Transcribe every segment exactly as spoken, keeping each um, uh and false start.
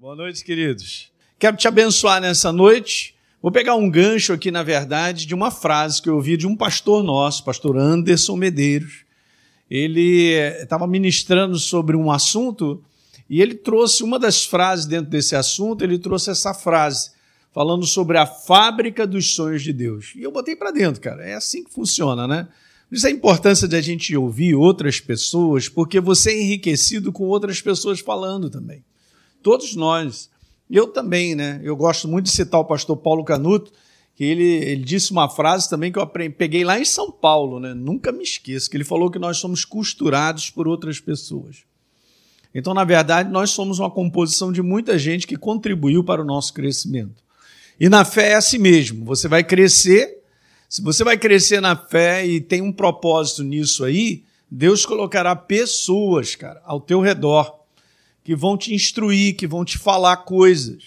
Boa noite, queridos. Quero te abençoar nessa noite. Vou pegar um gancho aqui, na verdade, de uma frase que eu ouvi de um pastor nosso, pastor Anderson Medeiros. Ele estava ministrando sobre um assunto e ele trouxe uma das frases dentro desse assunto, ele trouxe essa frase, falando sobre a fábrica dos sonhos de Deus. E eu botei para dentro, cara. É assim que funciona, né? Isso é a importância de a gente ouvir outras pessoas, porque você é enriquecido com outras pessoas falando também. Todos nós, eu também, né? Eu gosto muito de citar o pastor Paulo Canuto, que ele, ele disse uma frase também que eu peguei lá em São Paulo, né? Nunca me esqueço, que ele falou que nós somos costurados por outras pessoas. Então, na verdade, nós somos uma composição de muita gente que contribuiu para o nosso crescimento. E na fé é assim mesmo, você vai crescer, se você vai crescer na fé e tem um propósito nisso aí, Deus colocará pessoas, cara, ao teu redor, que vão te instruir, que vão te falar coisas,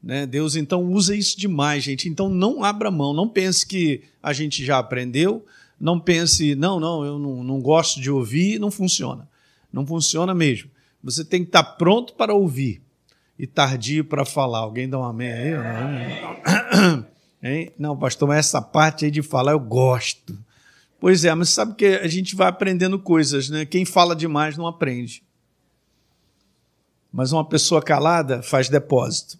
né? Deus, então, usa isso demais, gente. Então, não abra mão, não pense que a gente já aprendeu, não pense, não, não, eu não, não gosto de ouvir, não funciona. Não funciona mesmo. Você tem que estar pronto para ouvir e tardio para falar. Alguém dá um amém aí? Hein? Não, pastor, mas essa parte aí de falar eu gosto. Pois é, mas sabe que a gente vai aprendendo coisas, né? Quem fala demais não aprende. Mas uma pessoa calada faz depósito.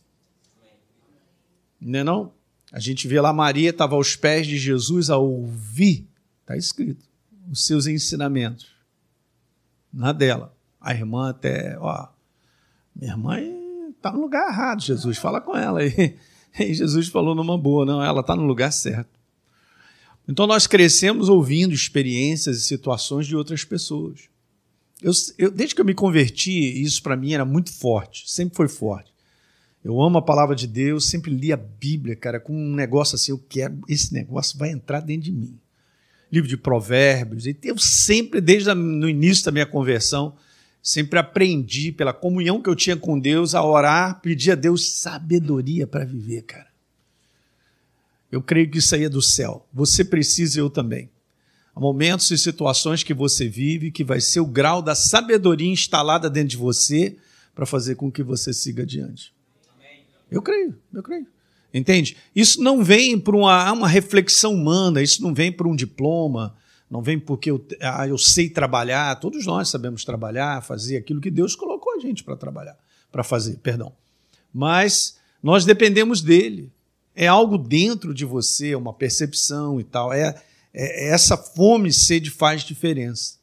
Não é não? A gente vê lá, Maria estava aos pés de Jesus a ouvir, está escrito, os seus ensinamentos. Na dela. A irmã até, ó, minha irmã está no lugar errado, Jesus, fala com ela. E, e Jesus falou numa boa, não, ela está no lugar certo. Então nós crescemos ouvindo experiências e situações de outras pessoas. Eu, eu, desde que eu me converti, isso para mim era muito forte, sempre foi forte. Eu amo a palavra de Deus, sempre li a Bíblia, cara, com um negócio assim, eu quero, esse negócio vai entrar dentro de mim. Livro de Provérbios, eu sempre, desde o início da minha conversão, sempre aprendi, pela comunhão que eu tinha com Deus, a orar, pedir a Deus sabedoria para viver, cara. Eu creio que isso aí é do céu, você precisa, eu também. Há momentos e situações que você vive que vai ser o grau da sabedoria instalada dentro de você para fazer com que você siga adiante. Eu creio, eu creio. Entende? Isso não vem por uma, uma reflexão humana, isso não vem por um diploma, não vem porque eu, ah, eu sei trabalhar, todos nós sabemos trabalhar, fazer aquilo que Deus colocou a gente para trabalhar, para fazer, perdão. Mas nós dependemos dele. É algo dentro de você, uma percepção e tal, é... Essa fome e sede faz diferença.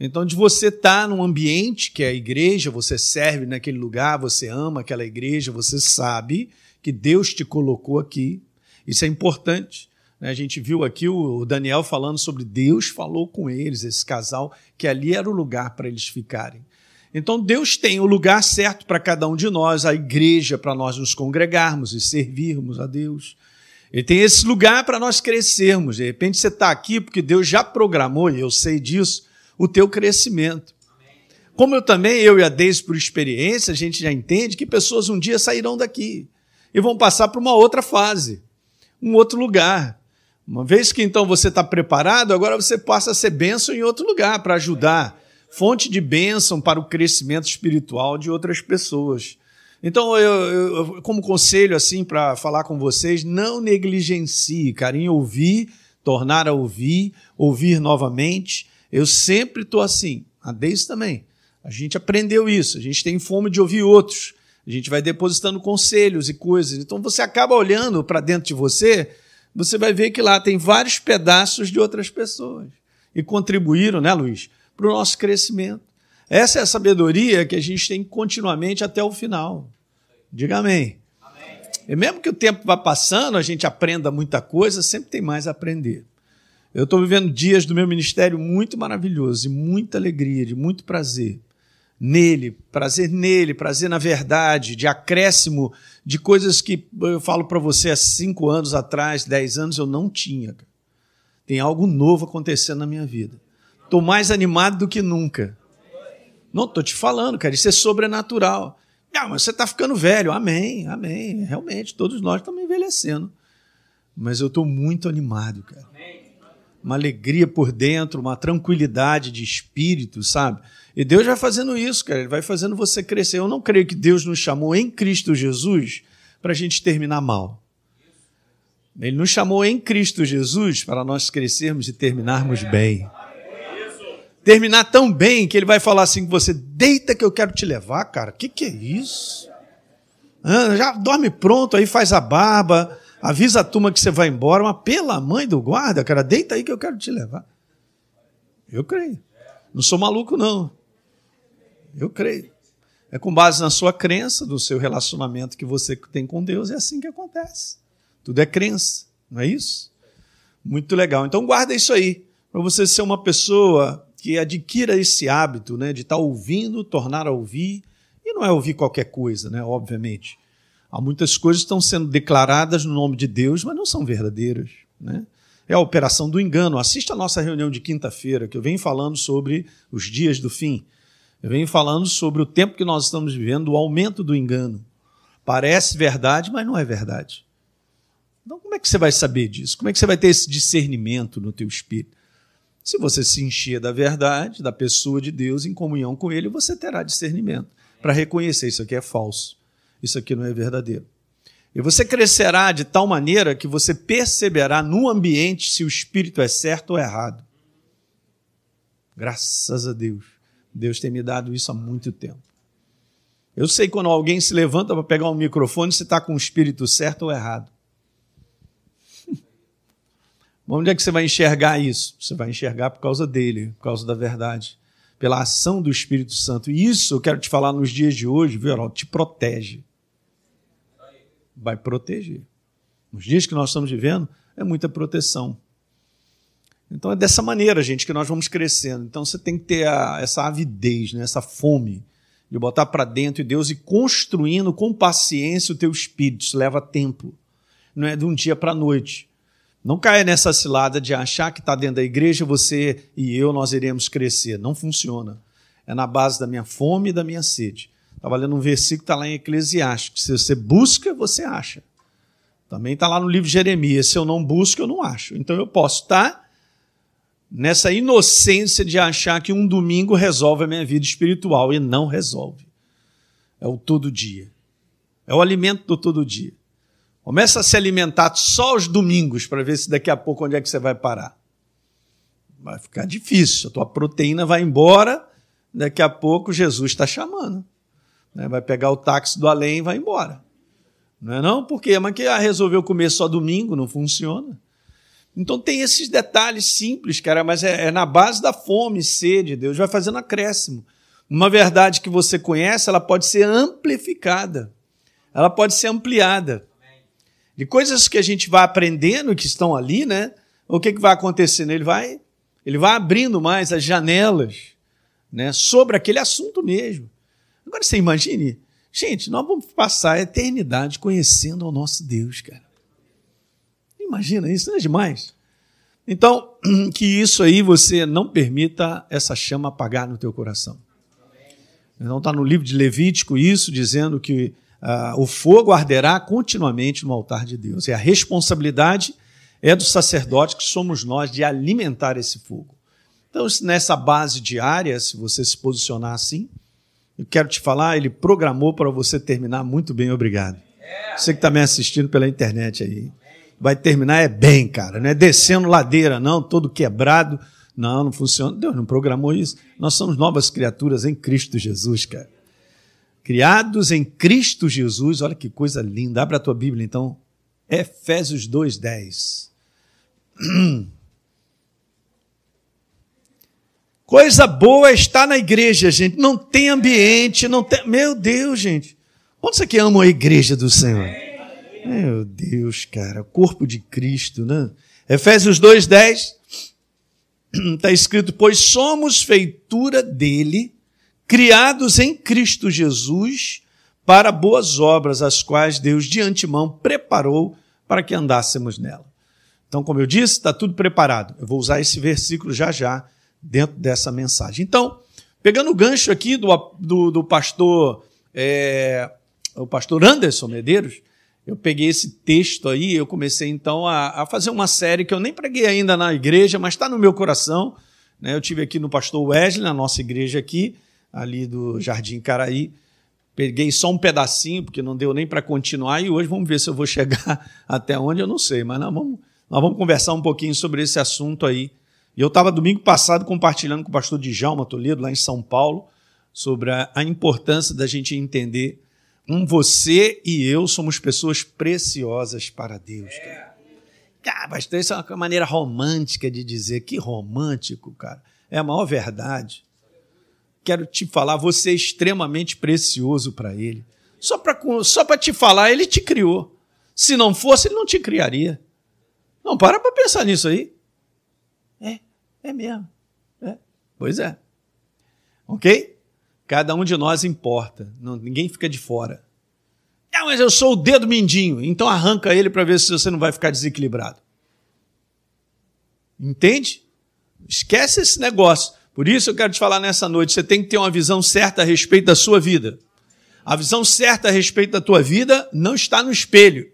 Então, de você estar num ambiente que é a igreja, você serve naquele lugar, você ama aquela igreja, você sabe que Deus te colocou aqui. Isso é importante. Né? A gente viu aqui o Daniel falando sobre Deus falou com eles, esse casal, que ali era o lugar para eles ficarem. Então, Deus tem o lugar certo para cada um de nós, a igreja, para nós nos congregarmos e servirmos a Deus. Ele tem esse lugar para nós crescermos. De repente você está aqui porque Deus já programou, e eu sei disso, o teu crescimento. Amém. Como eu também, eu e a Deise, por experiência, a gente já entende que pessoas um dia sairão daqui e vão passar para uma outra fase, um outro lugar. Uma vez que então você está preparado, agora você passa a ser bênção em outro lugar para ajudar. Fonte de bênção para o crescimento espiritual de outras pessoas. Então, eu, eu, como conselho, assim, para falar com vocês, não negligencie, cara, em ouvir, tornar a ouvir, ouvir novamente. Eu sempre estou assim, a Deise também. A gente aprendeu isso, a gente tem fome de ouvir outros, a gente vai depositando conselhos e coisas. Então, você acaba olhando para dentro de você, você vai ver que lá tem vários pedaços de outras pessoas e contribuíram, né, Luiz, para o nosso crescimento. Essa é a sabedoria que a gente tem continuamente até o final. Diga amém. Amém. E mesmo que o tempo vá passando, a gente aprenda muita coisa, sempre tem mais a aprender. Eu estou vivendo dias do meu ministério muito maravilhoso, de muita alegria, de muito prazer. Nele, prazer nele, prazer na verdade, de acréscimo, de coisas que eu falo para você há cinco anos atrás, dez anos, eu não tinha. Tem algo novo acontecendo na minha vida. Estou mais animado do que nunca. Não, estou te falando, cara, isso é sobrenatural. Não, mas você está ficando velho. Amém, amém. Realmente, todos nós estamos envelhecendo. Mas eu estou muito animado, cara. Amém. uma alegria por dentro, uma tranquilidade de espírito, sabe? E Deus vai fazendo isso, cara, Ele vai fazendo você crescer. Eu não creio que Deus nos chamou em Cristo Jesus para a gente terminar mal. Ele nos chamou em Cristo Jesus para nós crescermos e terminarmos bem. Terminar tão bem que Ele vai falar assim com você: deita que eu quero te levar, cara. Que que é isso? Ah, já dorme pronto, aí faz a barba, avisa a turma que você vai embora, mas pela mãe do guarda, cara, deita aí que eu quero te levar. Eu creio. Não sou maluco, não. Eu creio. É com base na sua crença, do seu relacionamento que você tem com Deus, é assim que acontece. Tudo é crença, não é isso? Muito legal. Então guarda isso aí, para você ser uma pessoa que adquira esse hábito, né, de estar ouvindo, tornar a ouvir, e não é ouvir qualquer coisa, né, obviamente. Há muitas coisas que estão sendo declaradas no nome de Deus, mas não são verdadeiras, né? É a operação do engano. Assista a nossa reunião de quinta-feira, que eu venho falando sobre os dias do fim. Eu venho falando sobre o tempo que nós estamos vivendo, o aumento do engano. Parece verdade, mas não é verdade. Então, como é que você vai saber disso? Como é que você vai ter esse discernimento no teu espírito? Se você se encher da verdade, da pessoa de Deus, em comunhão com Ele, você terá discernimento para reconhecer: isso aqui é falso, isso aqui não é verdadeiro. E você crescerá de tal maneira que você perceberá no ambiente se o espírito é certo ou errado. Graças a Deus. Deus tem me dado isso há muito tempo. Eu sei quando alguém se levanta para pegar um microfone se está com o espírito certo ou errado. Onde é que você vai enxergar isso? Você vai enxergar por causa dele, por causa da verdade, pela ação do Espírito Santo. E isso, eu quero te falar nos dias de hoje, viu, Heraldo? Te protege. Vai proteger. Nos dias que nós estamos vivendo, é muita proteção. Então é dessa maneira, gente, que nós vamos crescendo. Então você tem que ter a, essa avidez, né? Essa fome de botar para dentro de Deus e construindo com paciência o teu espírito. Isso leva tempo. Não é de um dia para a noite. Não caia nessa cilada de achar que está dentro da igreja, você e eu, nós iremos crescer. Não funciona. É na base da minha fome e da minha sede. Estava lendo um versículo que está lá em Eclesiastes. Se você busca, você acha. Também está lá no livro de Jeremias. Se eu não busco, eu não acho. Então eu posso estar nessa inocência de achar que um domingo resolve a minha vida espiritual. E não resolve. É o todo dia. É o alimento do todo dia. Começa a se alimentar só os domingos para ver se daqui a pouco onde é que você vai parar. Vai ficar difícil, a tua proteína vai embora, daqui a pouco Jesus está chamando. Né? Vai pegar o táxi do além e vai embora. Não é não? Por quê? Mas que ah, resolveu comer só domingo, não funciona. Então tem esses detalhes simples, cara, mas é, é na base da fome e sede, Deus vai fazendo acréscimo. Uma verdade que você conhece, ela pode ser amplificada, ela pode ser ampliada. De coisas que a gente vai aprendendo, que estão ali, né? O que, que vai acontecendo? Ele vai, ele vai abrindo mais as janelas, né? Sobre aquele assunto mesmo. Agora você imagine, gente, nós vamos passar a eternidade conhecendo o nosso Deus, cara. Imagina isso, não é demais? Então, que isso aí você não permita essa chama apagar no teu coração. Então está no livro de Levítico isso, dizendo que Uh, o fogo arderá continuamente no altar de Deus. E a responsabilidade é do sacerdote, que somos nós, de alimentar esse fogo. Então, nessa base diária, se você se posicionar assim, eu quero te falar, ele programou para você terminar muito bem, obrigado. Você que está me assistindo pela internet aí, vai terminar é bem, cara, não é descendo ladeira, não, todo quebrado. Não, não funciona. Deus não programou isso. Nós somos novas criaturas em Cristo Jesus, cara. Criados em Cristo Jesus, olha que coisa linda. Abra a tua Bíblia, então, Efésios dois, dez. Coisa boa está na igreja, gente. Não tem ambiente, não tem... Meu Deus, gente. Quantos aqui amam a igreja do Senhor? Meu Deus, cara, o corpo de Cristo, né? Efésios dois, dez, está escrito: pois somos feitura dele, criados em Cristo Jesus para boas obras, as quais Deus de antemão preparou para que andássemos nela. Então, como eu disse, está tudo preparado. Eu vou usar esse versículo já já dentro dessa mensagem. Então, pegando o gancho aqui do, do, do pastor, é, o pastor Anderson Medeiros, eu peguei esse texto aí, eu comecei então a, a fazer uma série que eu nem preguei ainda na igreja, mas está no meu coração, né? Eu tive aqui no pastor Wesley, na nossa igreja aqui, ali do Jardim Caraí, peguei só um pedacinho, porque não deu nem para continuar, e hoje vamos ver se eu vou chegar até onde, eu não sei, mas nós vamos, nós vamos conversar um pouquinho sobre esse assunto aí. E eu estava domingo passado compartilhando com o pastor Djalma Toledo, lá em São Paulo, sobre a, a importância da gente entender um você e eu somos pessoas preciosas para Deus. Cara, cara pastor, isso é uma maneira romântica de dizer, que romântico, cara, é a maior verdade. Quero te falar, você é extremamente precioso para Ele. Só para só para te falar, Ele te criou. Se não fosse, Ele não te criaria. Não, para para pensar nisso aí. É, é mesmo. É. Pois é. Ok? Cada um de nós importa. Não, ninguém fica de fora. Ah, mas eu sou o dedo mindinho. Então arranca ele para ver se você não vai ficar desequilibrado. Entende? Esquece esse negócio. Por isso eu quero te falar nessa noite, você tem que ter uma visão certa a respeito da sua vida. A visão certa a respeito da tua vida não está no espelho,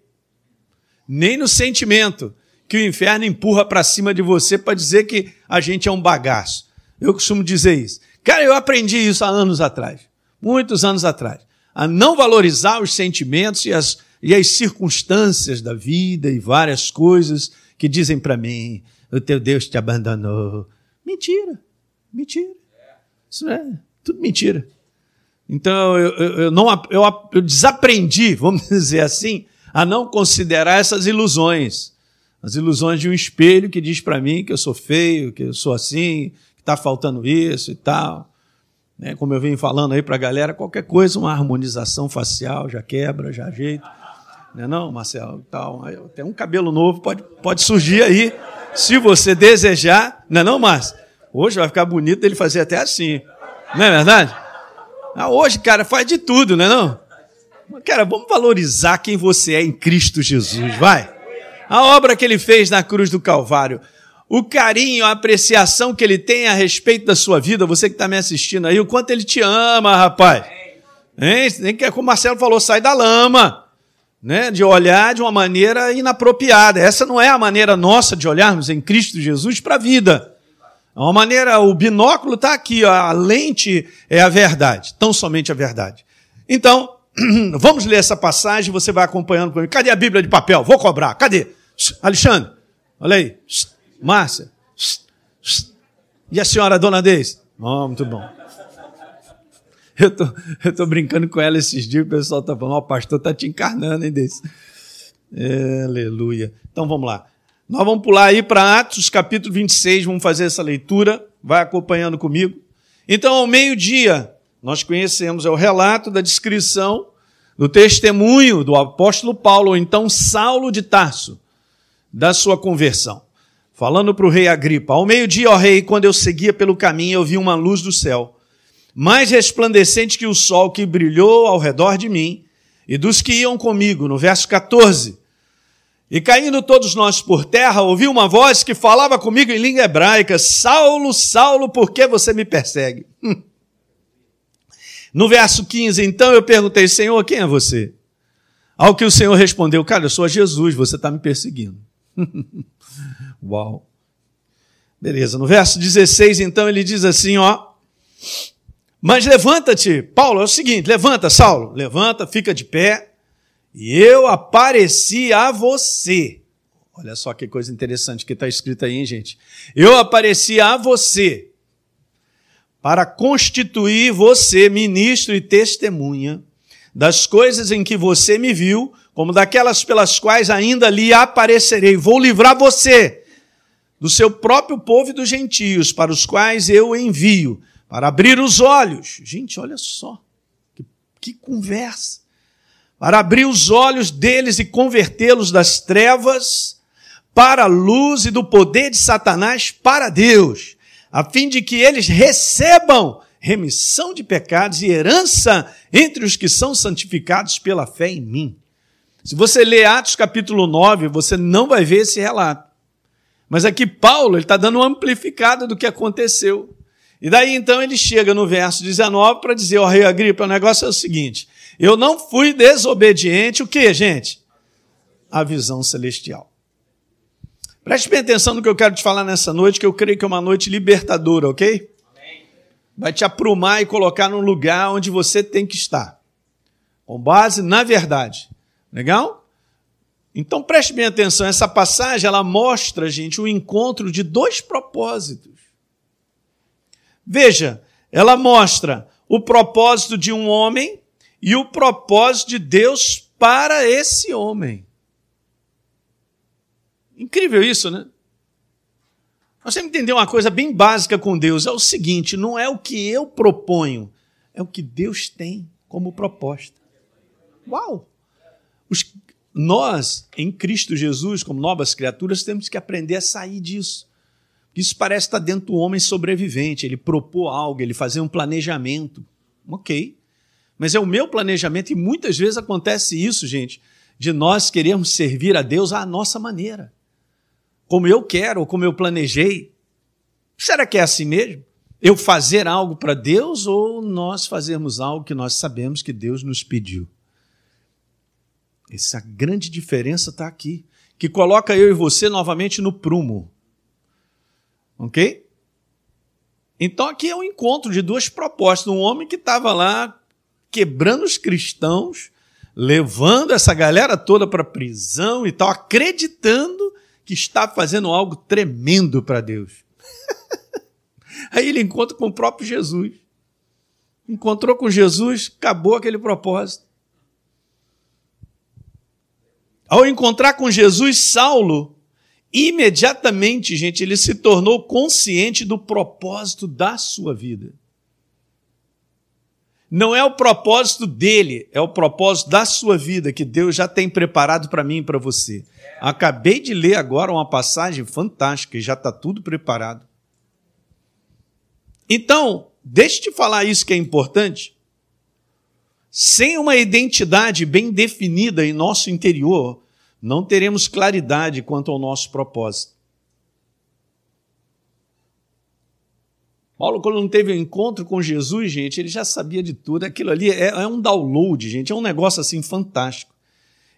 nem no sentimento que o inferno empurra para cima de você para dizer que a gente é um bagaço. Eu costumo dizer isso. Cara, eu aprendi isso há anos atrás, muitos anos atrás, a não valorizar os sentimentos e as, e as circunstâncias da vida e várias coisas que dizem para mim, o teu Deus te abandonou. Mentira. Mentira. Isso é tudo mentira. Então, eu, eu, eu, não, eu, eu desaprendi, vamos dizer assim, a não considerar essas ilusões. As ilusões de um espelho que diz para mim que eu sou feio, que eu sou assim, que está faltando isso e tal. Né? Como eu venho falando aí para a galera, qualquer coisa, uma harmonização facial, já quebra, já ajeita. Não é não, Marcelo? Tal. Até um cabelo novo pode, pode surgir aí, se você desejar. Não é não, Márcia? Hoje vai ficar bonito ele fazer até assim. Não é verdade? Ah, hoje, cara, faz de tudo, não é não? Mas, cara, vamos valorizar quem você é em Cristo Jesus, vai. A obra que ele fez na cruz do Calvário, o carinho, a apreciação que ele tem a respeito da sua vida, você que está me assistindo aí, o quanto ele te ama, rapaz. Nem que, como o Marcelo falou, sai da lama, né? De olhar de uma maneira inapropriada. Essa não é a maneira nossa de olharmos em Cristo Jesus para a vida. É uma maneira, o binóculo está aqui, a lente é a verdade, tão somente a verdade. Então, vamos ler essa passagem, você vai acompanhando comigo. Cadê a Bíblia de papel? Vou cobrar, cadê? Alexandre, olha aí. Márcia. E a senhora, dona Deise? Oh, muito bom. Eu tô, eu tô brincando com ela esses dias, o pessoal está falando, ó, oh, pastor está te encarnando, hein, Deise? É, aleluia. Então, vamos lá. Nós vamos pular aí para Atos, capítulo vinte e seis, vamos fazer essa leitura, vai acompanhando comigo. Então, ao meio-dia, nós conhecemos é o relato da descrição do testemunho do apóstolo Paulo, ou então Saulo de Tarso, da sua conversão. Falando para o rei Agripa, ao meio-dia, ó rei, quando eu seguia pelo caminho, eu vi uma luz do céu, mais resplandecente que o sol, que brilhou ao redor de mim e dos que iam comigo, no verso catorze. E caindo todos nós por terra, ouvi uma voz que falava comigo em língua hebraica, Saulo, Saulo, por que você me persegue? Hum. No verso quinze, então eu perguntei, Senhor, quem é você? Ao que o Senhor respondeu, cara, eu sou Jesus, você está me perseguindo. Uau. Beleza, no verso dezesseis, então ele diz assim, ó, mas levanta-te, Paulo, é o seguinte, levanta, Saulo, levanta, fica de pé. E eu apareci a você. Olha só que coisa interessante que está escrito aí, hein, gente? Eu apareci a você para constituir você ministro e testemunha das coisas em que você me viu, como daquelas pelas quais ainda lhe aparecerei. Vou livrar você do seu próprio povo e dos gentios, para os quais eu envio, para abrir os olhos. Gente, olha só, que, que conversa. Para abrir os olhos deles e convertê-los das trevas para a luz e do poder de Satanás para Deus, a fim de que eles recebam remissão de pecados e herança entre os que são santificados pela fé em mim. Se você ler Atos capítulo nove, você não vai ver esse relato. Mas aqui Paulo ele está dando uma amplificada do que aconteceu. E daí, então, ele chega no verso dezenove para dizer, ó, rei Agripa, o negócio é o seguinte, eu não fui desobediente, o quê, gente? a visão celestial. Preste bem atenção no que eu quero te falar nessa noite, que eu creio que é uma noite libertadora, ok? Amém. Vai te aprumar e colocar num lugar onde você tem que estar, com base na verdade. Legal? Então preste bem atenção, essa passagem ela mostra, gente, o encontro de dois propósitos. Veja, ela mostra o propósito de um homem e o propósito de Deus para esse homem. Incrível isso, né? Nós temos que entender uma coisa bem básica com Deus, é o seguinte, não é o que eu proponho, é o que Deus tem como proposta. Uau! Os, nós, em Cristo Jesus, como novas criaturas, temos que aprender a sair disso. Isso parece estar dentro do homem sobrevivente, ele propôs algo, ele fazia um planejamento. Ok, mas é o meu planejamento e muitas vezes acontece isso, gente, de nós queremos servir a Deus à nossa maneira, como eu quero, ou como eu planejei. Será que é assim mesmo? Eu fazer algo para Deus ou nós fazermos algo que nós sabemos que Deus nos pediu? Essa grande diferença está aqui, que coloca eu e você novamente no prumo. Ok? Então aqui é um encontro de duas propostas. Um homem que estava lá quebrando os cristãos, levando essa galera toda para a prisão e tal, acreditando que está fazendo algo tremendo para Deus. Aí ele encontra com o próprio Jesus. Encontrou com Jesus, acabou aquele propósito. Ao encontrar com Jesus, Saulo, imediatamente, gente, ele se tornou consciente do propósito da sua vida. Não é o propósito dele, é o propósito da sua vida que Deus já tem preparado para mim e para você. Acabei de ler agora uma passagem fantástica e já está tudo preparado. Então, deixa eu te falar isso que é importante. Sem uma identidade bem definida em nosso interior, não teremos claridade quanto ao nosso propósito. Paulo, quando não teve um encontro com Jesus, gente, ele já sabia de tudo. Aquilo ali é, é um download, gente, é um negócio assim fantástico.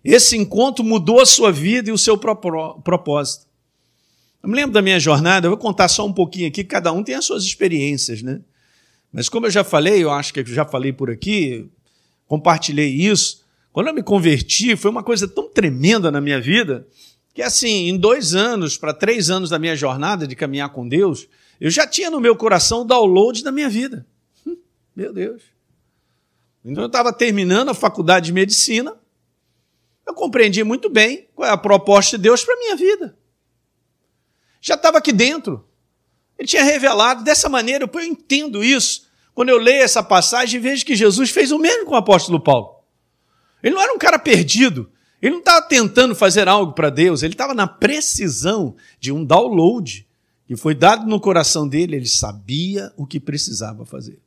Esse encontro mudou a sua vida e o seu propó- propósito. Eu me lembro da minha jornada, eu vou contar só um pouquinho aqui, cada um tem as suas experiências, né? Mas como eu já falei, eu acho que eu já falei por aqui, compartilhei isso, quando eu me converti, foi uma coisa tão tremenda na minha vida que, assim, em dois anos para três anos da minha jornada de caminhar com Deus, eu já tinha no meu coração o download da minha vida. Hum, meu Deus. Então, eu estava terminando a faculdade de medicina, eu compreendi muito bem qual é a proposta de Deus para a minha vida. Já estava aqui dentro. Ele tinha revelado dessa maneira, eu entendo isso. Quando eu leio essa passagem, vejo que Jesus fez o mesmo com o apóstolo Paulo. Ele não era um cara perdido, ele não estava tentando fazer algo para Deus, ele estava na precisão de um download que foi dado no coração dele, ele sabia o que precisava fazer.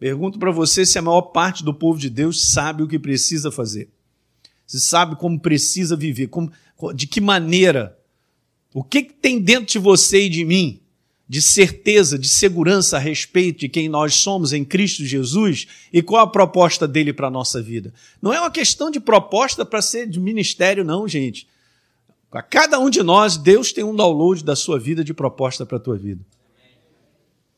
Pergunto para você se a maior parte do povo de Deus sabe o que precisa fazer, se sabe como precisa viver, como, de que maneira, o que, que tem dentro de você e de mim, de certeza, de segurança a respeito de quem nós somos em Cristo Jesus e qual a proposta dele para a nossa vida. Não é uma questão de proposta para ser de ministério, não, gente. A cada um de nós, Deus tem um download da sua vida de proposta para a tua vida.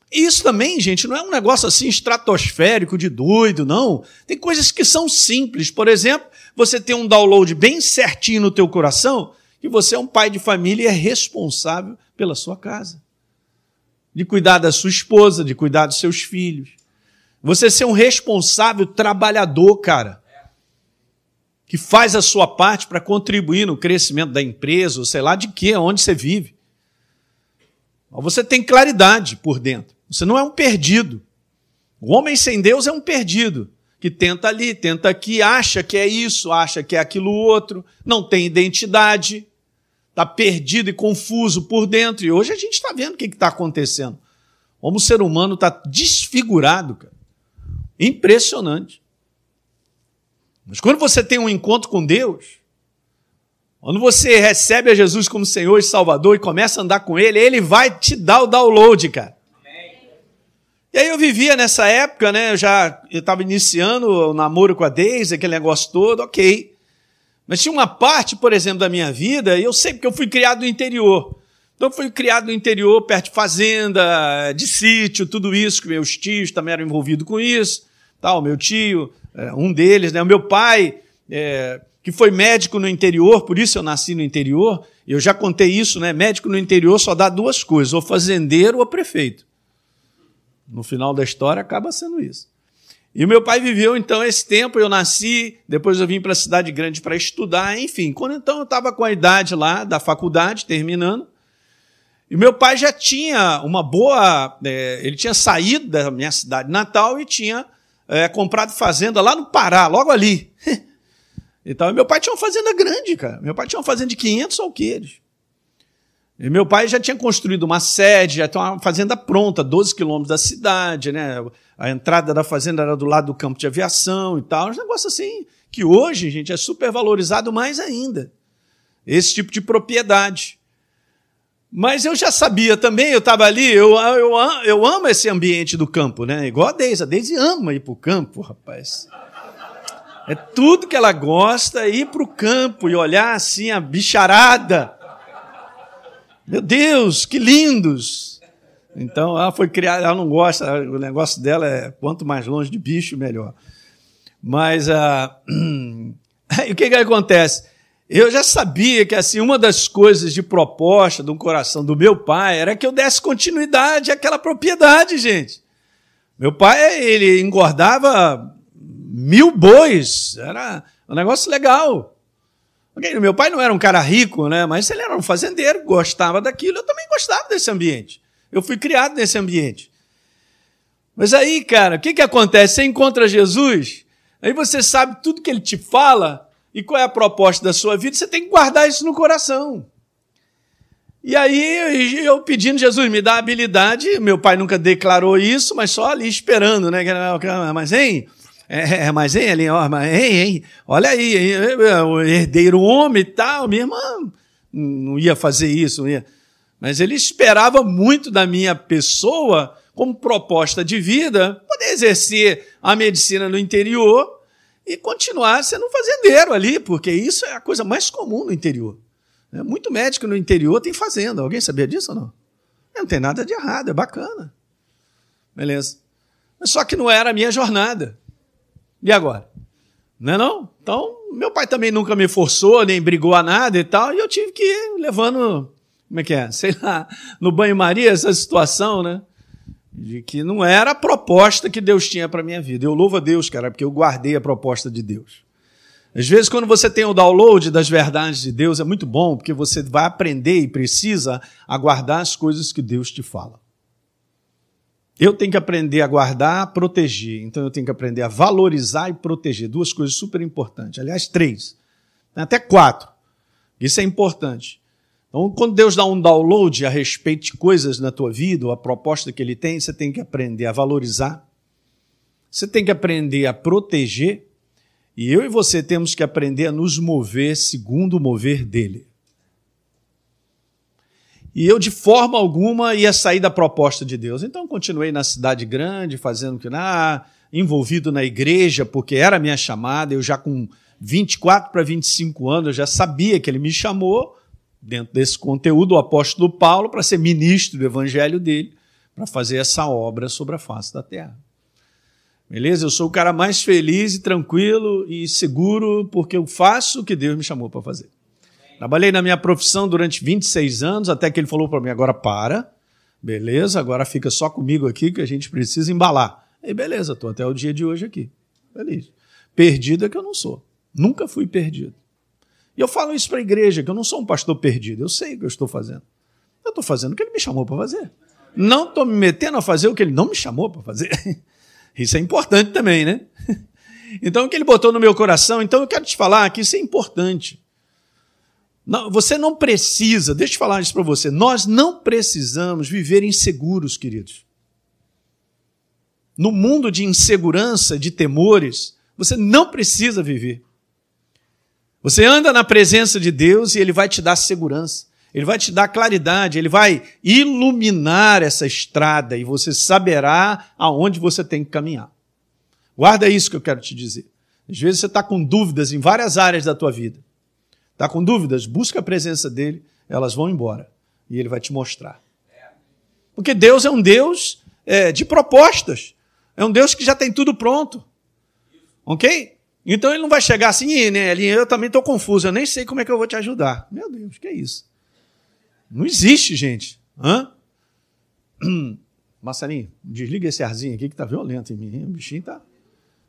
E isso também, gente, não é um negócio assim estratosférico, de doido, não. Tem coisas que são simples. Por exemplo, você tem um download bem certinho no teu coração que você é um pai de família e é responsável pela sua casa, de cuidar da sua esposa, de cuidar dos seus filhos. Você ser um responsável trabalhador, cara, que faz a sua parte para contribuir no crescimento da empresa, ou sei lá de quê, onde você vive. Você tem claridade por dentro. Você não é um perdido. O homem sem Deus é um perdido, que tenta ali, tenta aqui, acha que é isso, acha que é aquilo outro, não tem identidade. Está perdido e confuso por dentro. E hoje a gente está vendo o que está acontecendo. Como o ser humano está desfigurado, cara. Impressionante. Mas quando você tem um encontro com Deus, quando você recebe a Jesus como Senhor e Salvador e começa a andar com Ele, Ele vai te dar o download, cara. Amém. E aí eu vivia nessa época, né? Eu já estava iniciando o namoro com a Deise, aquele negócio todo, ok. Mas tinha uma parte, por exemplo, da minha vida, e eu sei porque eu fui criado no interior. Então eu fui criado no interior, perto de fazenda, de sítio, tudo isso, que meus tios também eram envolvidos com isso. Tal, meu tio, um deles, né? O meu pai, é, que foi médico no interior, por isso eu nasci no interior, eu já contei isso, né? Médico no interior só dá duas coisas, ou fazendeiro ou prefeito. No final da história acaba sendo isso. E o meu pai viveu, então, esse tempo, eu nasci, depois eu vim para a cidade grande para estudar, enfim. Quando então eu estava com a idade lá da faculdade, terminando, e meu pai já tinha uma boa... É, ele tinha saído da minha cidade natal e tinha é, comprado fazenda lá no Pará, logo ali. Então, meu pai tinha uma fazenda grande, cara. Meu pai tinha uma fazenda de quinhentos alqueires. E meu pai já tinha construído uma sede, já tinha uma fazenda pronta, doze quilômetros da cidade, né? A entrada da fazenda era do lado do campo de aviação e tal. Um negócio assim que hoje, gente, é super valorizado mais ainda. Esse tipo de propriedade. Mas eu já sabia também, eu estava ali, eu, eu, eu amo esse ambiente do campo, né? Igual a Deise. A Deise ama ir para o campo, rapaz. É tudo que ela gosta, ir para o campo e olhar assim a bicharada. Meu Deus, que lindos! Então, ela foi criada, ela não gosta, o negócio dela é quanto mais longe de bicho, melhor. Mas, uh, o que que acontece? Eu já sabia que assim, uma das coisas de proposta do coração do meu pai era que eu desse continuidade àquela propriedade, gente. Meu pai, ele engordava mil bois, era um negócio legal. Meu pai não era um cara rico, né? Mas ele era um fazendeiro, gostava daquilo, eu também gostava desse ambiente. Eu fui criado nesse ambiente. Mas aí, cara, o que, que acontece? Você encontra Jesus, aí você sabe tudo que ele te fala e qual é a proposta da sua vida, você tem que guardar isso no coração. E aí eu pedindo, Jesus, me dá habilidade, meu pai nunca declarou isso, mas só ali esperando, né? Mas, hein... É, mas, hein, Elin, ó, mas, hein, hein, olha aí, hein, o herdeiro homem e tal, minha irmã não ia fazer isso, não ia. Mas ele esperava muito da minha pessoa, como proposta de vida, poder exercer a medicina no interior e continuar sendo um fazendeiro ali, porque isso é a coisa mais comum no interior. Muito médico no interior tem fazenda, alguém sabia disso ou não? Não tem nada de errado, é bacana. Beleza. Mas só que não era a minha jornada. E agora? Não é não? Então, meu pai também nunca me forçou, nem brigou a nada e tal, e eu tive que ir levando, como é que é? Sei lá, no banho-maria, essa situação, né? De que não era a proposta que Deus tinha para a minha vida. Eu louvo a Deus, cara, porque eu guardei a proposta de Deus. Às vezes, quando você tem o download das verdades de Deus, é muito bom, porque você vai aprender e precisa aguardar as coisas que Deus te fala. Eu tenho que aprender a guardar, a proteger. Então, eu tenho que aprender a valorizar e proteger. Duas coisas super importantes. Aliás, três. Até quatro. Isso é importante. Então, quando Deus dá um download a respeito de coisas na tua vida, ou a proposta que Ele tem, você tem que aprender a valorizar. Você tem que aprender a proteger. E eu e você temos que aprender a nos mover segundo o mover dEle. E eu, de forma alguma, ia sair da proposta de Deus. Então, continuei na cidade grande, fazendo que ah, envolvido na igreja, porque era a minha chamada. Eu já com vinte e quatro para vinte e cinco anos, eu já sabia que ele me chamou, dentro desse conteúdo, o apóstolo Paulo, para ser ministro do evangelho dele, para fazer essa obra sobre a face da terra. Beleza? Eu sou o cara mais feliz e tranquilo e seguro, porque eu faço o que Deus me chamou para fazer. Trabalhei na minha profissão durante vinte e seis anos, até que ele falou para mim, agora para, beleza, agora fica só comigo aqui que a gente precisa embalar. E beleza, estou até o dia de hoje aqui. Feliz. Perdido é que eu não sou. Nunca fui perdido. E eu falo isso para a igreja, que eu não sou um pastor perdido, eu sei o que eu estou fazendo. Eu estou fazendo o que ele me chamou para fazer. Não estou me metendo a fazer o que ele não me chamou para fazer. Isso é importante também, né? Então, o que ele botou no meu coração, então eu quero te falar que isso é importante. Não, você não precisa, deixa eu falar isso para você, nós não precisamos viver inseguros, queridos. No mundo de insegurança, de temores, você não precisa viver. Você anda na presença de Deus e Ele vai te dar segurança, Ele vai te dar claridade, Ele vai iluminar essa estrada e você saberá aonde você tem que caminhar. Guarda isso que eu quero te dizer. Às vezes você está com dúvidas em várias áreas da tua vida. Está com dúvidas? Busca a presença dele, elas vão embora. E ele vai te mostrar. Porque Deus é um Deus é, de propostas. É um Deus que já tem tudo pronto. Ok? Então ele não vai chegar assim, né, Elin, eu também estou confuso, eu nem sei como é que eu vou te ajudar. Meu Deus, que é isso? Não existe, gente. Hã? Marcelinho, desliga esse arzinho aqui que está violento em mim. O bichinho está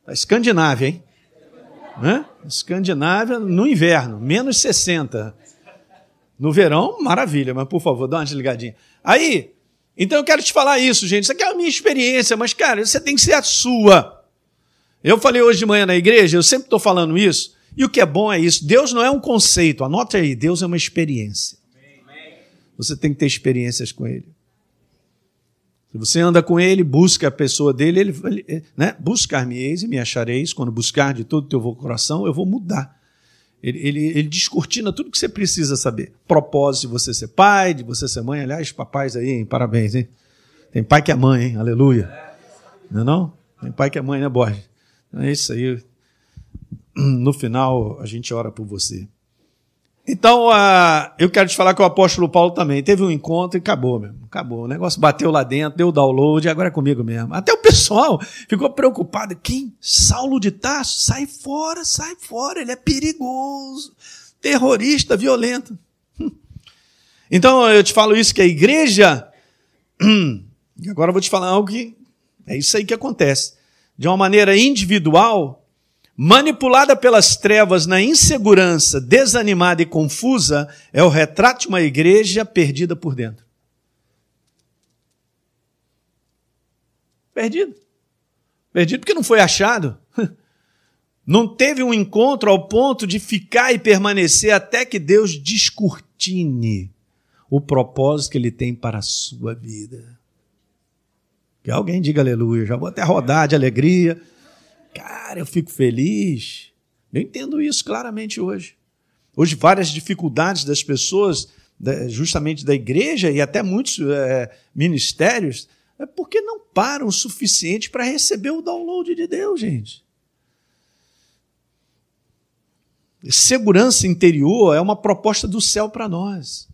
tá Escandinávia, hein? Hã? Escandinávia no inverno, menos sessenta. No verão, maravilha, mas por favor, dá uma desligadinha. Aí, então eu quero te falar isso, gente. Isso aqui é a minha experiência, mas, cara, você tem que ser a sua. Eu falei hoje de manhã na igreja, eu sempre estou falando isso, e o que é bom é isso. Deus não é um conceito, anota aí, Deus é uma experiência. Você tem que ter experiências com ele. Se você anda com ele, busca a pessoa dele, ele, ele, né? Buscar-me-eis e me achareis, quando buscar de todo o teu coração, eu vou mudar. Ele, ele, ele descortina tudo que você precisa saber. Propósito de você ser pai, de você ser mãe. Aliás, papais aí, hein? Parabéns, hein? Tem pai que é mãe, hein? Aleluia. Não é não? Tem pai que é mãe, né, Borges? Então é isso aí. No final, a gente ora por você. Então, uh, eu quero te falar que o apóstolo Paulo também teve um encontro e acabou mesmo, acabou. O negócio bateu lá dentro, deu download, agora é comigo mesmo. Até o pessoal ficou preocupado. Quem? Saulo de Tarso? Sai fora, sai fora, ele é perigoso, terrorista, violento. Então, eu te falo isso, que a igreja... E agora eu vou te falar algo que é isso aí que acontece. De uma maneira individual... Manipulada pelas trevas na insegurança, desanimada e confusa, é o retrato de uma igreja perdida por dentro. Perdido. Perdido porque não foi achado. Não teve um encontro ao ponto de ficar e permanecer até que Deus descortine o propósito que ele tem para a sua vida. Que alguém diga aleluia, já vou até rodar de alegria. Cara, eu fico feliz. Eu entendo isso claramente hoje. Hoje, várias dificuldades das pessoas, justamente da igreja e até muitos é, ministérios, é porque não param o suficiente para receber o download de Deus, gente. Segurança interior é uma proposta do céu para nós.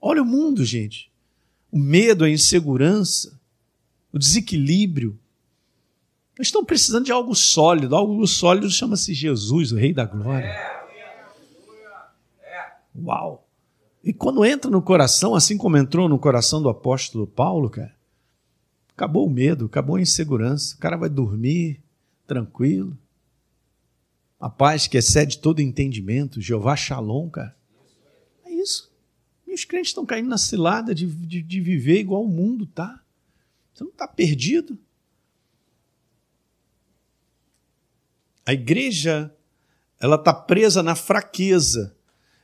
Olha o mundo, gente. O medo, a insegurança, o desequilíbrio. Eles estão precisando de algo sólido. Algo sólido chama-se Jesus, o Rei da Glória. Uau! E quando entra no coração, assim como entrou no coração do apóstolo Paulo, cara, acabou o medo, acabou a insegurança. O cara vai dormir tranquilo. A paz que excede todo entendimento. Jeová Shalom, cara. É isso. E os crentes estão caindo na cilada de, de, de viver igual o mundo está. Você não está perdido. A igreja, ela está presa na fraqueza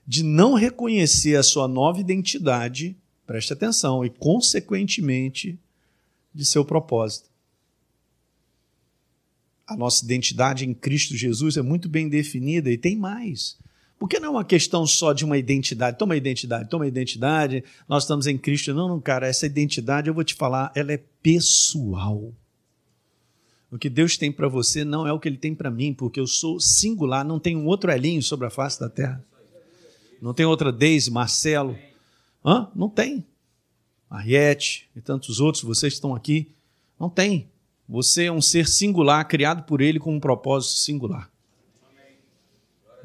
de não reconhecer a sua nova identidade, preste atenção, e, consequentemente, de seu propósito. A nossa identidade em Cristo Jesus é muito bem definida e tem mais. Porque não é uma questão só de uma identidade, toma identidade, toma identidade, nós estamos em Cristo. Não, não, cara, essa identidade, eu vou te falar, ela é pessoal. O que Deus tem para você não é o que ele tem para mim, porque eu sou singular, não tem um outro Elinho sobre a face da terra. Não tem outra Deise, Marcelo. Hã? Não tem. Mariette e tantos outros, vocês estão aqui. Não tem. Você é um ser singular, criado por ele com um propósito singular.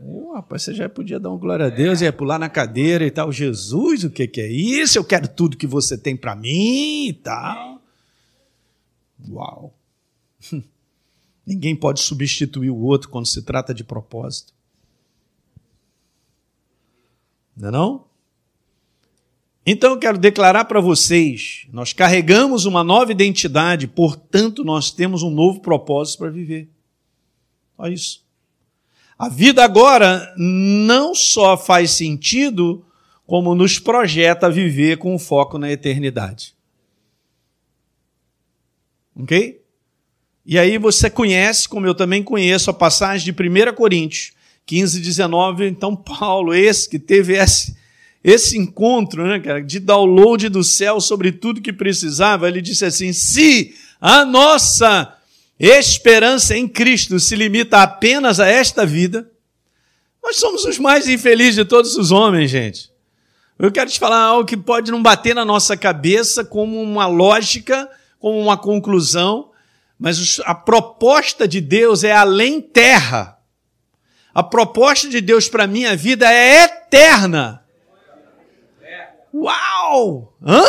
Oh, rapaz, você já podia dar uma glória a Deus, ia pular na cadeira e tal. Jesus, o que, que é isso? Eu quero tudo que você tem para mim e tal. Uau. Ninguém pode substituir o outro quando se trata de propósito. Não é não? Então eu quero declarar para vocês, nós carregamos uma nova identidade, portanto nós temos um novo propósito para viver. Só isso. A vida agora não só faz sentido, como nos projeta a viver com foco na eternidade. Ok? E aí você conhece, como eu também conheço, a passagem de Primeira Coríntios quinze, dezenove. Então, Paulo, esse que teve esse, esse encontro, né, cara, de download do céu sobre tudo que precisava, ele disse assim, se a nossa esperança em Cristo se limita apenas a esta vida, Nós somos os mais infelizes de todos os homens, gente. Eu quero te falar algo que pode não bater na nossa cabeça como uma lógica, como uma conclusão, mas a proposta de Deus é além terra. A proposta de Deus para a minha vida é eterna. Uau! Hã?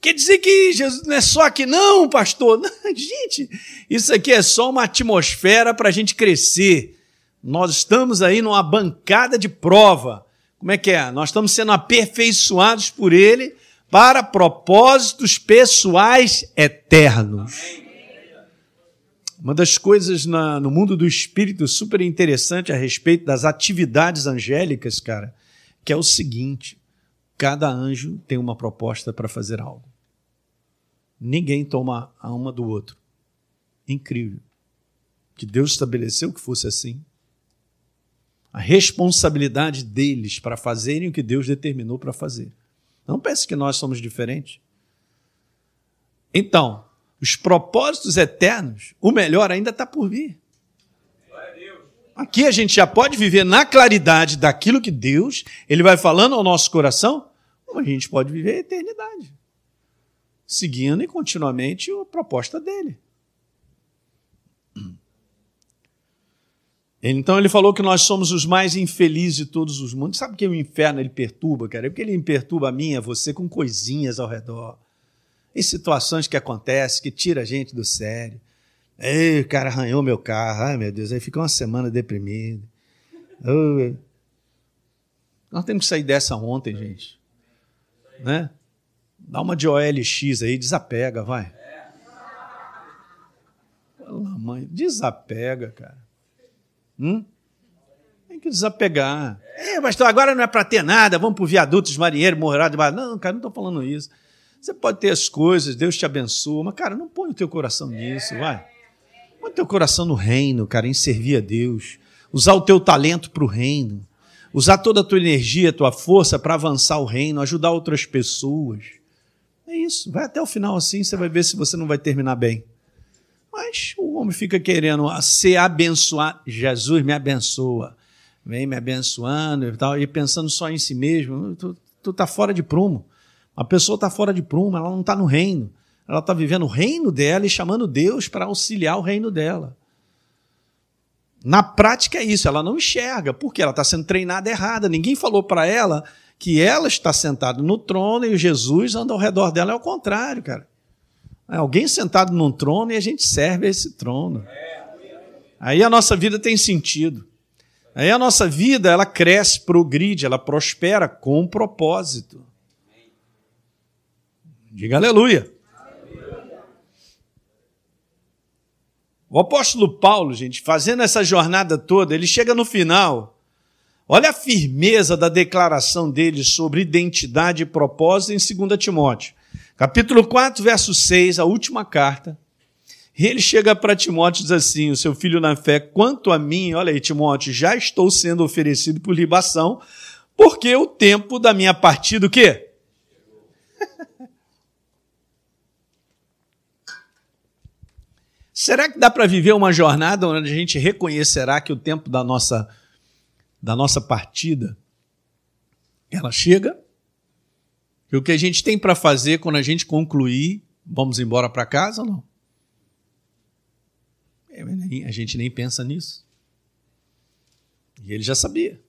Quer dizer que Jesus não é só aqui não, pastor? Não, gente, isso aqui é só uma atmosfera para a gente crescer. Nós estamos aí numa bancada de prova. Como é que é? Nós estamos sendo aperfeiçoados por Ele para propósitos pessoais eternos. Uma das coisas na, no mundo do espírito super interessante a respeito das atividades angélicas, cara, que é o seguinte: cada anjo tem uma proposta para fazer algo. Ninguém toma a alma do outro. Incrível. Que Deus estabeleceu que fosse assim. A responsabilidade deles para fazerem o que Deus determinou para fazer. Não pense que nós somos diferentes. Então, os propósitos eternos, o melhor ainda está por vir. Aqui a gente já pode viver na claridade daquilo que Deus ele vai falando ao nosso coração, como a gente pode viver a eternidade. Seguindo e continuamente a proposta dele. Então ele falou que nós somos os mais infelizes de todos os mundos. Sabe que o inferno ele perturba, cara? É porque ele perturba a mim, a você, com coisinhas ao redor. E situações que acontecem, que tira a gente do sério. Ei, o cara arranhou meu carro. Ai, meu Deus. Aí fica uma semana deprimido. Ui. Nós temos que sair dessa ontem, gente. Né? Dá uma de O L X aí, desapega, vai. Fala, mãe, desapega, cara. Hum? Tem que desapegar. É, pastor, agora não é para ter nada, vamos para o viaduto, os marinheiros, morar de mar. Não, cara, não estou falando isso. Você pode ter as coisas, Deus te abençoa, mas, cara, não põe o teu coração nisso, vai. Põe o teu coração no reino, cara, em servir a Deus. Usar o teu talento para o reino. Usar toda a tua energia, a tua força para avançar o reino, ajudar outras pessoas. É isso, vai até o final assim, você vai ver se você não vai terminar bem. Mas o homem fica querendo ser abençoado. Jesus me abençoa. Vem me abençoando e tal. E pensando só em si mesmo. Tu, tu tá fora de prumo. A pessoa tá fora de prumo. Ela não tá no reino. Ela tá vivendo o reino dela e chamando Deus para auxiliar o reino dela. Na prática é isso. Ela não enxerga. Porque ela tá sendo treinada errada. Ninguém falou para ela que ela está sentada no trono e o Jesus anda ao redor dela. É o contrário, cara. Alguém sentado num trono e a gente serve a esse trono. Aí a nossa vida tem sentido. Aí a nossa vida, ela cresce, progride, ela prospera com um propósito. Diga aleluia. O apóstolo Paulo, gente, fazendo essa jornada toda, ele chega no final. Olha a firmeza da declaração dele sobre identidade e propósito em Segundo Timóteo. Capítulo quatro, verso seis, a última carta. Ele chega para Timóteo e diz assim, o seu filho na fé, quanto a mim, olha aí, Timóteo, já estou sendo oferecido por libação, porque o tempo da minha partida, o quê? Será que dá para viver uma jornada onde a gente reconhecerá que o tempo da nossa, da nossa partida, ela chega? E o que a gente tem para fazer quando a gente concluir, vamos embora para casa ou não? A gente nem pensa nisso. E ele já sabia.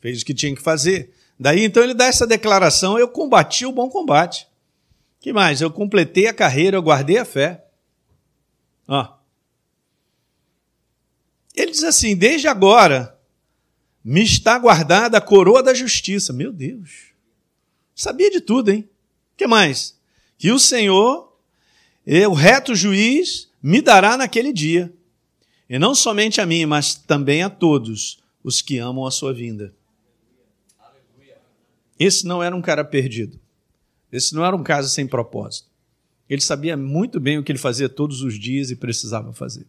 Fez o que tinha que fazer. Daí, então, ele dá essa declaração, eu combati o bom combate. Que mais? Eu completei a carreira, eu guardei a fé. Ó. Ele diz assim, desde agora, me está guardada a coroa da justiça. Meu Deus! Sabia de tudo, hein? O que mais? Que o Senhor, o reto juiz, me dará naquele dia. E não somente a mim, mas também a todos os que amam a sua vinda. Aleluia. Esse não era um cara perdido. Esse não era um caso sem propósito. Ele sabia muito bem o que ele fazia todos os dias e precisava fazer.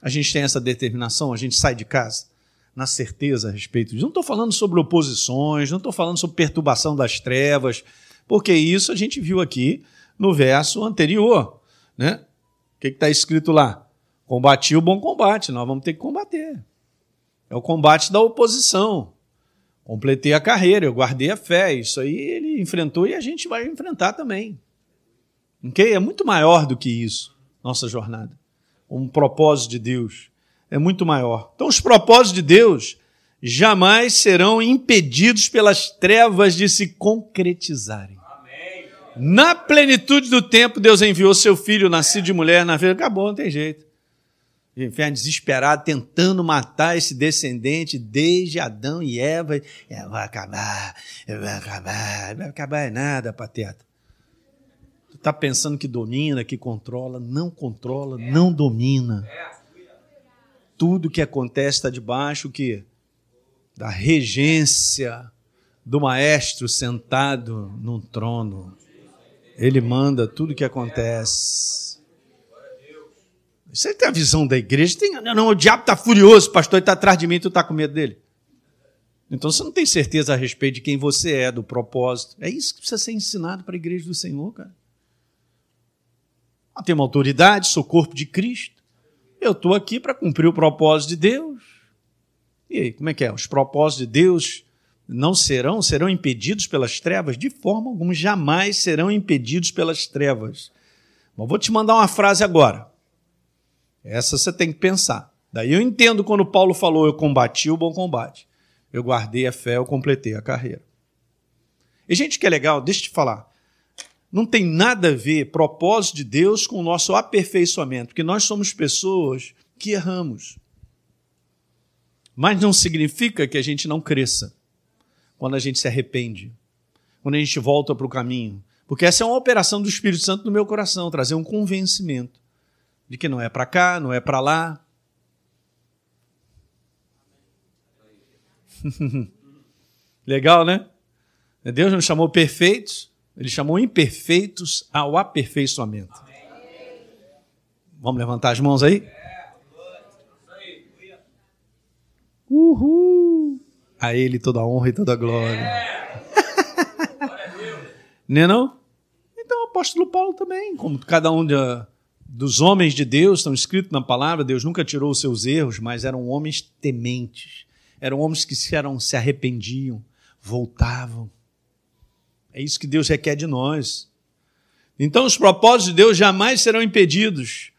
A gente tem essa determinação, a gente sai de casa na certeza a respeito disso. Não estou falando sobre oposições, não estou falando sobre perturbação das trevas, porque isso a gente viu aqui no verso anterior. Né? O que está escrito lá? Combati o bom combate, nós vamos ter que combater. É o combate da oposição. Completei a carreira, eu guardei a fé. Isso aí ele enfrentou e a gente vai enfrentar também. Okay? É muito maior do que isso, nossa jornada. Um propósito de Deus é muito maior. Então, os propósitos de Deus jamais serão impedidos pelas trevas de se concretizarem. Amém. Na plenitude do tempo, Deus enviou seu filho, nascido de mulher, na vida. Acabou, não tem jeito. O inferno desesperado, tentando matar esse descendente desde Adão e Eva. Eu vou acabar, eu vou acabar, não vai acabar nada, pateta. Tu tá pensando que domina, que controla, não controla, é. não domina. É. Tudo que acontece está debaixo que, da regência do maestro sentado num trono. Ele manda tudo que acontece. Você tem a visão da igreja? Tem, não, não, o diabo está furioso, pastor, ele está atrás de mim, tu está com medo dele. Então você não tem certeza a respeito de quem você é, do propósito. É isso que precisa ser ensinado para a igreja do Senhor, cara. Eu tenho uma autoridade, sou corpo de Cristo. Eu estou aqui para cumprir o propósito de Deus. E aí, como é que é? Os propósitos de Deus não serão, serão impedidos pelas trevas? De forma alguma, jamais serão impedidos pelas trevas. Mas vou te mandar uma frase agora. Essa você tem que pensar. Daí eu entendo quando Paulo falou, eu combati o bom combate. Eu guardei a fé, eu completei a carreira. E, gente, que é legal, deixa eu te falar. Não tem nada a ver propósito de Deus com o nosso aperfeiçoamento, porque nós somos pessoas que erramos. Mas não significa que a gente não cresça quando a gente se arrepende, quando a gente volta para o caminho. Porque essa é uma operação do Espírito Santo no meu coração, trazer um convencimento de que não é para cá, não é para lá. Legal, né? Deus não chamou perfeitos, ele chamou imperfeitos ao aperfeiçoamento. Amém. Vamos levantar as mãos aí? Uhul! A ele toda a honra e toda a glória. É. Não é não? Então o apóstolo Paulo também, como cada um de... dos homens de Deus, estão escritos na palavra, Deus nunca tirou os seus erros, mas eram homens tementes, eram homens que se, eram, se arrependiam, voltavam. É isso que Deus requer de nós. Então os propósitos de Deus jamais serão impedidos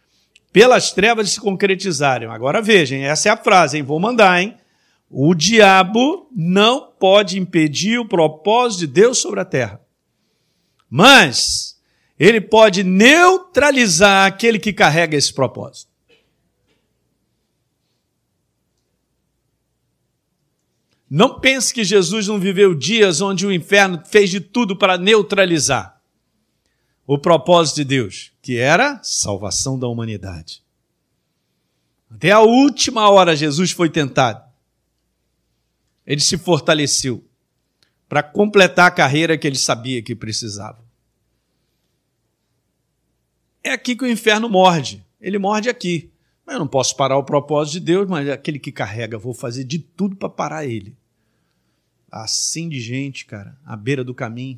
pelas trevas de se concretizarem. Agora vejam, essa é a frase, hein? Vou mandar, hein? O diabo não pode impedir o propósito de Deus sobre a terra, mas ele pode neutralizar aquele que carrega esse propósito. Não pense que Jesus não viveu dias onde o inferno fez de tudo para neutralizar o propósito de Deus, que era salvação da humanidade. Até a última hora Jesus foi tentado. Ele se fortaleceu para completar a carreira que ele sabia que precisava. É aqui que o inferno morde, ele morde aqui. Mas eu não posso parar o propósito de Deus, mas aquele que carrega, vou fazer de tudo para parar ele. Assim de gente, cara, à beira do caminho,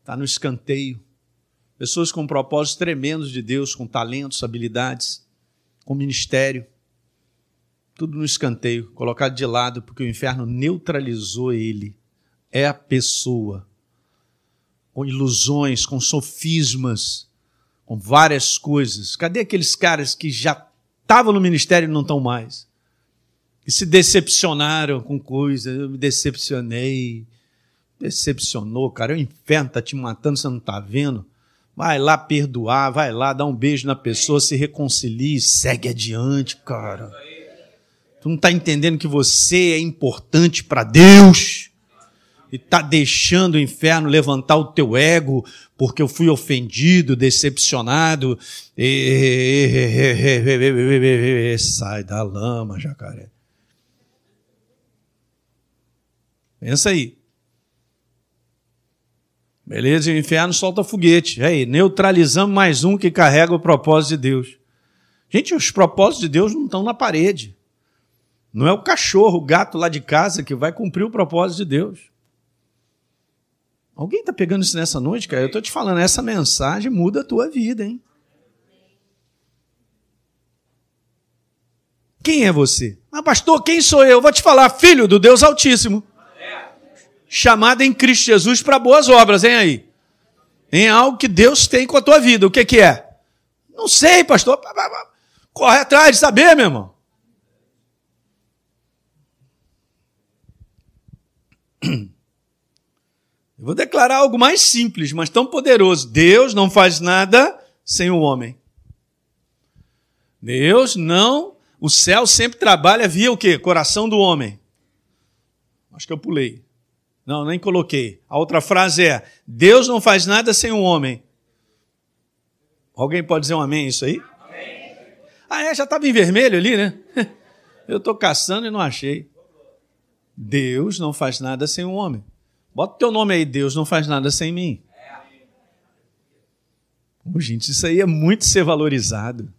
está no escanteio. Pessoas com propósitos tremendos de Deus, com talentos, habilidades, com ministério, tudo no escanteio, colocado de lado, porque o inferno neutralizou ele. É a pessoa, com ilusões, com sofismas, com várias coisas. Cadê aqueles caras que já estavam no ministério e não estão mais? Que se decepcionaram com coisas. Eu me decepcionei. Decepcionou, cara. O inferno está te matando, você não está vendo? Vai lá perdoar, vai lá dar um beijo na pessoa, se reconcilie, segue adiante, cara. Tu não está entendendo que você é importante para Deus. E está deixando o inferno levantar o teu ego, porque eu fui ofendido, decepcionado. E, e, e, e, e, e, e, sai da lama, jacaré. Pensa aí. Beleza, e o inferno solta foguete. Aí, neutralizamos mais um que carrega o propósito de Deus. Gente, os propósitos de Deus não estão na parede. Não é o cachorro, o gato lá de casa que vai cumprir o propósito de Deus. Alguém está pegando isso nessa noite, cara? Eu estou te falando, essa mensagem muda a tua vida, hein? Quem é você? Mas pastor, quem sou eu? Vou te falar, filho do Deus Altíssimo. Chamado em Cristo Jesus para boas obras, hein aí? Em algo que Deus tem com a tua vida. O que que é? Não sei, pastor. Corre atrás de saber, meu irmão. Eu vou declarar algo mais simples, mas tão poderoso. Deus não faz nada sem o homem. Deus não... O céu sempre trabalha via o quê? Coração do homem. Acho que eu pulei. Não, nem coloquei. A outra frase é, Deus não faz nada sem o homem. Alguém pode dizer um amém isso aí? Amém. Ah, é, já estava em vermelho ali, né? Eu estou caçando e não achei. Deus não faz nada sem o homem. Bota o teu nome aí, Deus não faz nada sem mim. Oh, gente, isso aí é muito ser valorizado.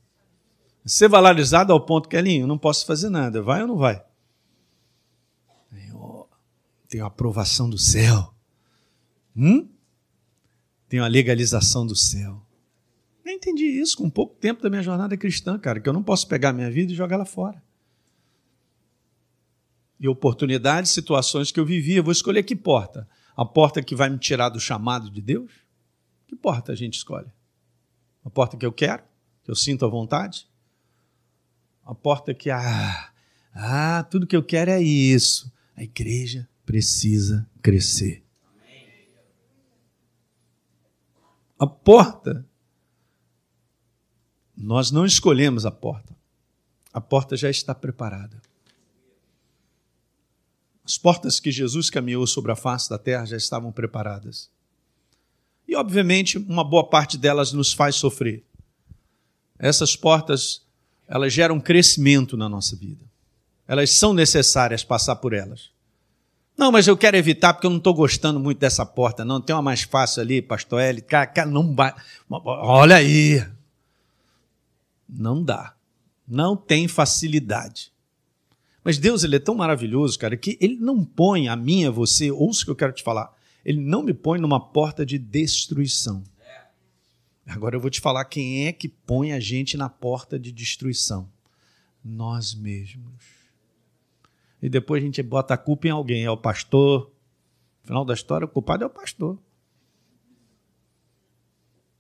Ser valorizado ao ponto que, Elin, eu não posso fazer nada. Vai ou não vai? Tenho a aprovação do céu. Hum? Tenho a legalização do céu. Eu entendi isso com pouco tempo da minha jornada cristã, cara, que eu não posso pegar a minha vida e jogar ela fora. E oportunidades, situações que eu vivia, eu vou escolher que porta? A porta que vai me tirar do chamado de Deus? Que porta a gente escolhe? A porta que eu quero, que eu sinto à vontade? A porta que, ah, ah tudo que eu quero é isso. A igreja precisa crescer. A porta, nós não escolhemos a porta. A porta já está preparada. As portas que Jesus caminhou sobre a face da terra já estavam preparadas. E, obviamente, uma boa parte delas nos faz sofrer. Essas portas, elas geram crescimento na nossa vida. Elas são necessárias passar por elas. Não, mas eu quero evitar porque eu não estou gostando muito dessa porta, não. Tem uma mais fácil ali, pastor Eli. Cara, cara, não vai. Olha aí. Não dá. Não tem facilidade. Mas Deus, ele é tão maravilhoso, cara, que ele não põe a minha, você, ouça o que eu quero te falar. Ele não me põe numa porta de destruição. Agora eu vou te falar quem é que põe a gente na porta de destruição. Nós mesmos. E depois a gente bota a culpa em alguém, é o pastor. No final da história, o culpado é o pastor.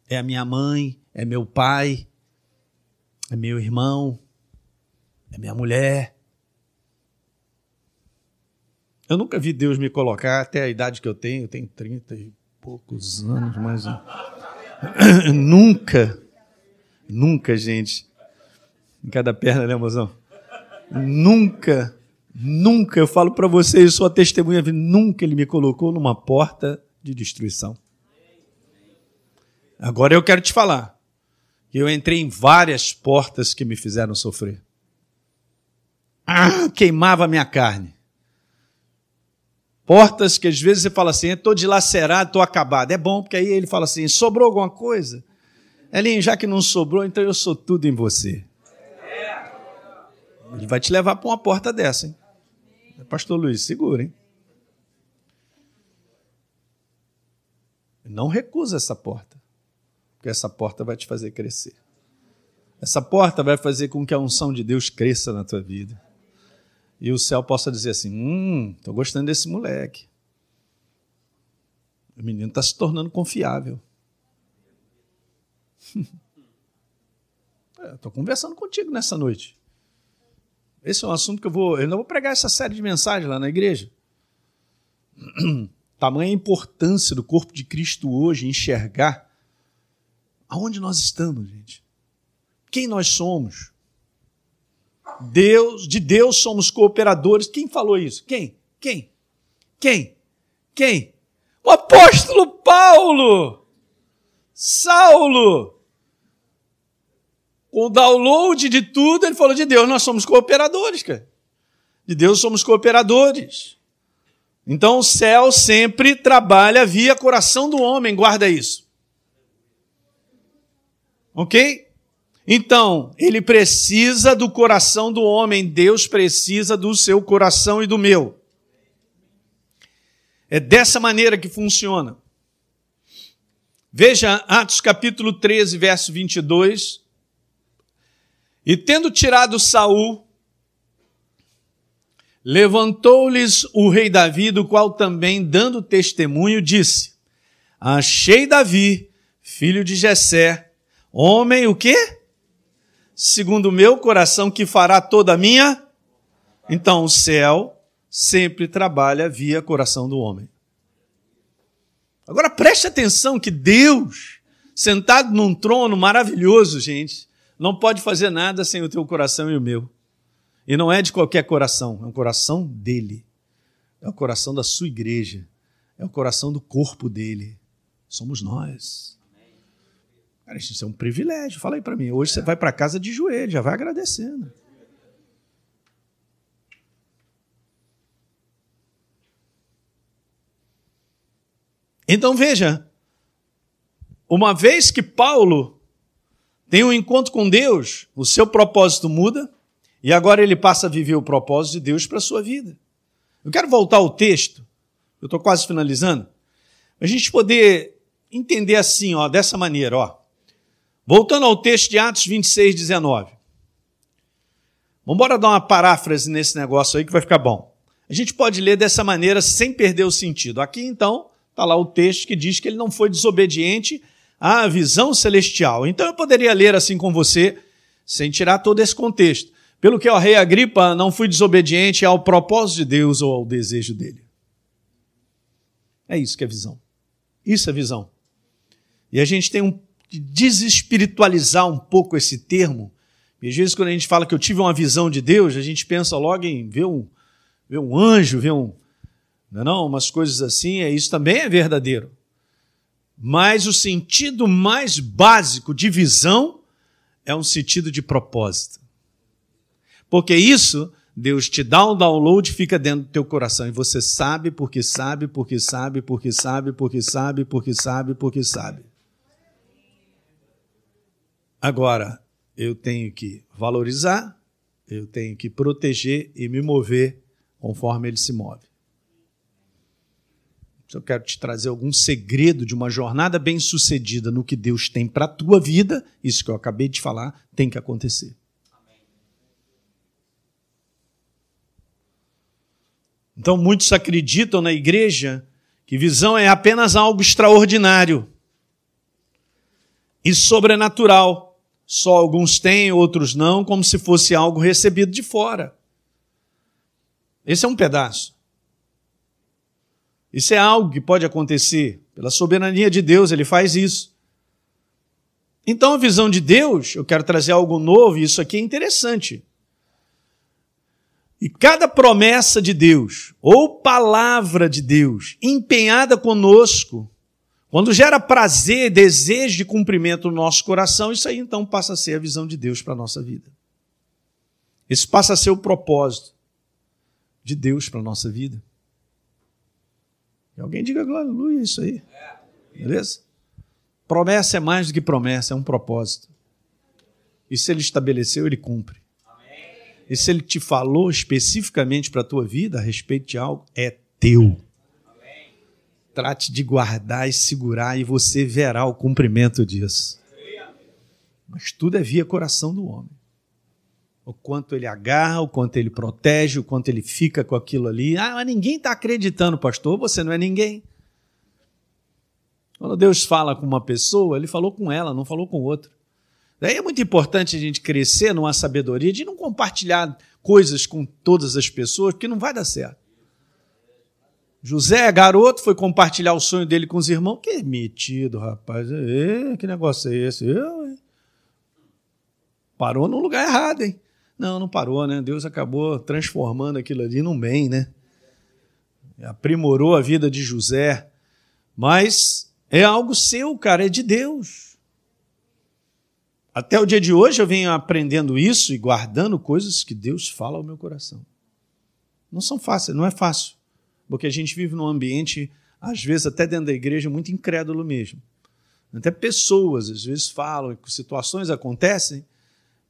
É a minha mãe, é meu pai, é meu irmão, é minha mulher. Eu nunca vi Deus me colocar até a idade que eu tenho, eu tenho trinta e poucos anos, mas nunca, nunca, gente, em cada perna, né, mozão? Nunca... Nunca, eu falo para vocês, sou a testemunha, nunca ele me colocou numa porta de destruição. Agora eu quero te falar, eu entrei em várias portas que me fizeram sofrer. Ah, queimava a minha carne. Portas que às vezes você fala assim, estou dilacerado, estou acabado. É bom, porque aí ele fala assim, sobrou alguma coisa? Elin, já que não sobrou, então eu sou tudo em você. Ele vai te levar para uma porta dessa, hein? Pastor Luiz, segura, hein? Não recusa essa porta, porque essa porta vai te fazer crescer. Essa porta vai fazer com que a unção de Deus cresça na tua vida. E o céu possa dizer assim, hum, estou gostando desse moleque. O menino está se tornando confiável. Estou conversando contigo nessa noite. Esse é um assunto que eu vou... Eu não vou pregar essa série de mensagens lá na igreja. Tamanha a importância do corpo de Cristo hoje enxergar aonde nós estamos, gente. Quem nós somos. Deus, de Deus somos cooperadores. Quem falou isso? Quem? Quem? Quem? Quem? O apóstolo Paulo! Saulo! Com o download de tudo, ele falou de Deus, nós somos cooperadores, cara. De Deus somos cooperadores. Então o céu sempre trabalha via coração do homem, guarda isso. Ok? Então, ele precisa do coração do homem, Deus precisa do seu coração e do meu. É dessa maneira que funciona. Veja Atos capítulo treze, verso vinte e dois... E tendo tirado Saul Levantou-lhes o rei Davi, do qual também, dando testemunho, disse: Achei Davi, filho de Jessé, homem o quê? Segundo o meu coração, que fará toda a minha... Então o céu sempre trabalha via coração do homem. Agora preste atenção que Deus, sentado num trono maravilhoso, gente, não pode fazer nada sem o teu coração e o meu. E não é de qualquer coração, é o coração dele. É o coração da sua igreja. É o coração do corpo dele. Somos nós. Cara, isso é um privilégio. Fala aí para mim. Hoje você vai para casa de joelho, já vai agradecendo. Então veja, uma vez que Paulo tem um encontro com Deus, o seu propósito muda e agora ele passa a viver o propósito de Deus para a sua vida. Eu quero voltar ao texto, eu estou quase finalizando, para a gente poder entender assim, ó, dessa maneira. Ó. Voltando ao texto de Atos vinte e seis, dezenove. Vamos embora dar uma paráfrase nesse negócio aí que vai ficar bom. A gente pode ler dessa maneira sem perder o sentido. Aqui então... Está lá o texto que diz que ele não foi desobediente à visão celestial. Então eu poderia ler assim com você, sem tirar todo esse contexto. Pelo que, ó rei Agripa, não fui desobediente ao propósito de Deus ou ao desejo dele. É isso que é visão. Isso é visão. E a gente tem um, que desespiritualizar um pouco esse termo. E às vezes quando a gente fala que eu tive uma visão de Deus, a gente pensa logo em ver um, ver um anjo, ver um... Não, não, umas coisas assim, isso também é verdadeiro. Mas o sentido mais básico de visão é um sentido de propósito. Porque isso, Deus te dá um download, fica dentro do teu coração. E você sabe, porque sabe, porque sabe, porque sabe, porque sabe, porque sabe, porque sabe. Agora, eu tenho que valorizar, eu tenho que proteger e me mover conforme ele se move. Eu quero te trazer algum segredo de uma jornada bem-sucedida no que Deus tem para a tua vida. Isso que eu acabei de falar tem que acontecer. Amém. Então, muitos acreditam na igreja que visão é apenas algo extraordinário e sobrenatural. Só alguns têm, outros não, como se fosse algo recebido de fora. Esse é um pedaço. Isso é algo que pode acontecer. Pela soberania de Deus, ele faz isso. Então, a visão de Deus, eu quero trazer algo novo, e isso aqui é interessante. E cada promessa de Deus, ou palavra de Deus, empenhada conosco, quando gera prazer, desejo de cumprimento no nosso coração, isso aí então passa a ser a visão de Deus para a nossa vida. Isso passa a ser o propósito de Deus para a nossa vida. Alguém diga glória, Luiz, isso aí. Beleza? Promessa é mais do que promessa, é um propósito. E se ele estabeleceu, ele cumpre. Amém. E se ele te falou especificamente para a tua vida, a respeito de algo, é teu. Amém. Trate de guardar e segurar e você verá o cumprimento disso. Mas tudo é via coração do homem. O quanto ele agarra, o quanto ele protege, o quanto ele fica com aquilo ali. Ah, mas ninguém está acreditando, pastor, você não é ninguém. Quando Deus fala com uma pessoa, ele falou com ela, não falou com outra. Daí é muito importante a gente crescer numa sabedoria de não compartilhar coisas com todas as pessoas, porque não vai dar certo. José, garoto, foi compartilhar o sonho dele com os irmãos. Que metido, rapaz. Ei, que negócio é esse? Eu, parou no lugar errado, hein? Não, não parou, né? Deus acabou transformando aquilo ali num bem, né? Aprimorou a vida de José. Mas é algo seu, cara, é de Deus. Até o dia de hoje eu venho aprendendo isso e guardando coisas que Deus fala ao meu coração. Não são fáceis, não é fácil. Porque a gente vive num ambiente, às vezes até dentro da igreja, muito incrédulo mesmo. Até pessoas, às vezes, falam, situações acontecem,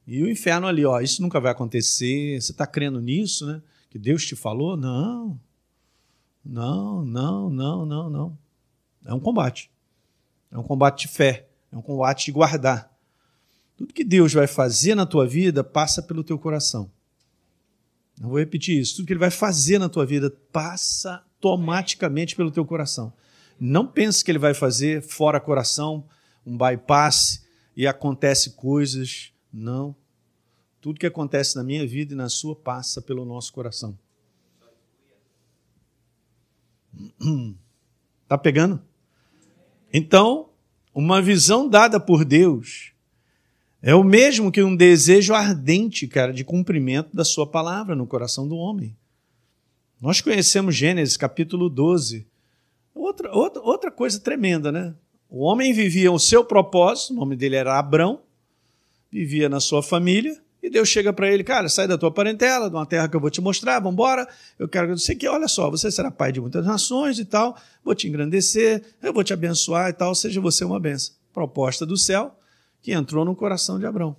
e o inferno ali, ó, isso nunca vai acontecer, você está crendo nisso, né? Que Deus te falou? Não, não, não, não, não, não. É um combate, é um combate de fé, é um combate de guardar. Tudo que Deus vai fazer na tua vida passa pelo teu coração. Eu vou repetir isso. Tudo que ele vai fazer na tua vida passa automaticamente pelo teu coração. Não pense que ele vai fazer fora coração, um bypass e acontece coisas. Não. Tudo que acontece na minha vida e na sua passa pelo nosso coração. Tá pegando? Então, uma visão dada por Deus é o mesmo que um desejo ardente, cara, de cumprimento da sua palavra no coração do homem. Nós conhecemos Gênesis, capítulo doze. Outra, outra, outra coisa tremenda, né? O homem vivia o seu propósito, o nome dele era Abrão, vivia na sua família, e Deus chega para ele, cara, sai da tua parentela, de uma terra que eu vou te mostrar, vamos embora, eu quero que você, olha só, você será pai de muitas nações e tal, vou te engrandecer, eu vou te abençoar e tal, seja você uma bênção. Proposta do céu, que entrou no coração de Abrão,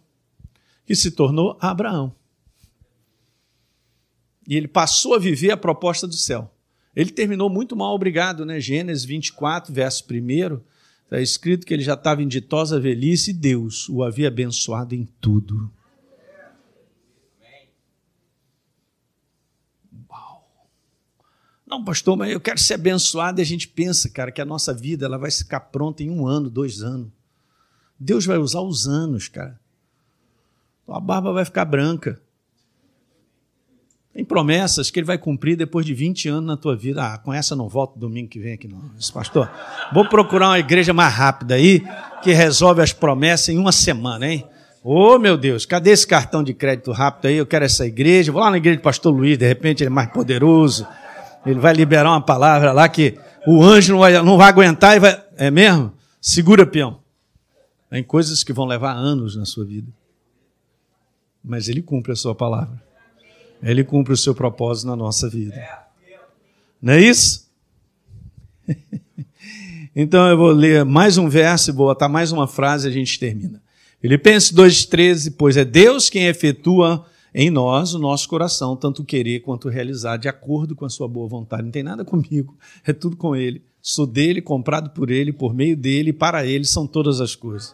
que se tornou Abraão. E ele passou a viver a proposta do céu. Ele terminou muito mal, obrigado, né? Gênesis vinte e quatro, verso primeiro, está escrito que ele já estava em ditosa velhice e Deus o havia abençoado em tudo. Uau! Não, pastor, mas eu quero ser abençoado e a gente pensa, cara, que a nossa vida ela vai ficar pronta em um ano, dois anos. Deus vai usar os anos, cara. A barba vai ficar branca. Tem promessas que ele vai cumprir depois de vinte anos na tua vida. Ah, com essa não volto domingo que vem aqui não. Esse pastor, vou procurar uma igreja mais rápida aí que resolve as promessas em uma semana, hein? Ô, oh, meu Deus, cadê esse cartão de crédito rápido aí? Eu quero essa igreja. Vou lá na igreja do pastor Luiz, de repente ele é mais poderoso. Ele vai liberar uma palavra lá que o anjo não vai, não vai aguentar e vai... É mesmo? Segura, peão. Tem coisas que vão levar anos na sua vida. Mas ele cumpre a sua palavra. Ele cumpre o seu propósito na nossa vida. Não é isso? Então eu vou ler mais um verso e vou botar mais uma frase e a gente termina. Filipenses dois, treze, pois é Deus quem efetua em nós o nosso coração, tanto querer quanto realizar, de acordo com a sua boa vontade. Não tem nada comigo, é tudo com ele. Sou dele, comprado por ele, por meio dele, para ele são todas as coisas.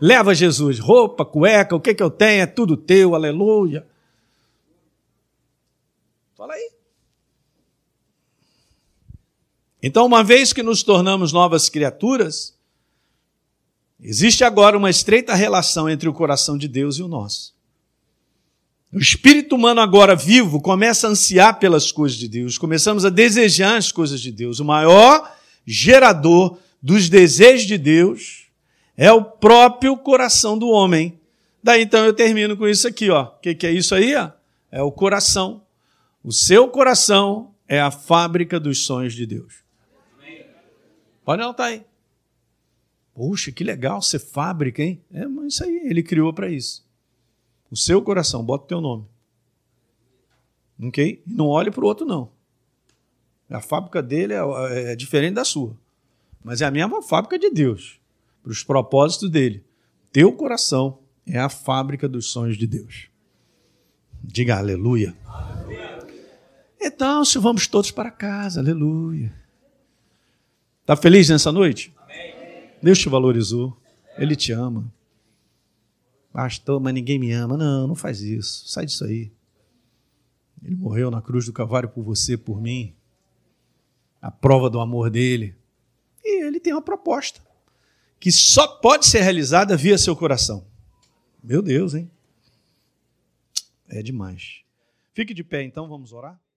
Leva Jesus, roupa, cueca, o que, que eu tenho, é tudo teu, aleluia. Fala aí. Então, uma vez que nos tornamos novas criaturas, existe agora uma estreita relação entre o coração de Deus e o nosso. O espírito humano agora vivo começa a ansiar pelas coisas de Deus, começamos a desejar as coisas de Deus. O maior gerador dos desejos de Deus é o próprio coração do homem. Daí, então, eu termino com isso aqui, ó. O que, que é isso aí? Ó? É o coração. O seu coração é a fábrica dos sonhos de Deus. Pode anotar aí. Puxa, que legal ser fábrica, hein? É, mas isso aí, ele criou para isso. O seu coração, bota o teu nome. Ok? Não olhe para o outro, não. A fábrica dele é, é diferente da sua. Mas é a mesma fábrica de Deus. Para os propósitos dele. Teu coração é a fábrica dos sonhos de Deus. Diga aleluia. Aleluia. Então, se vamos todos para casa, aleluia. Está feliz nessa noite? Deus te valorizou, Ele te ama. Pastor, mas ninguém me ama. Não, não faz isso. Sai disso aí. Ele morreu na cruz do Calvário por você, por mim. A prova do amor dele. E ele tem uma proposta que só pode ser realizada via seu coração. Meu Deus, hein? É demais. Fique de pé, então, vamos orar?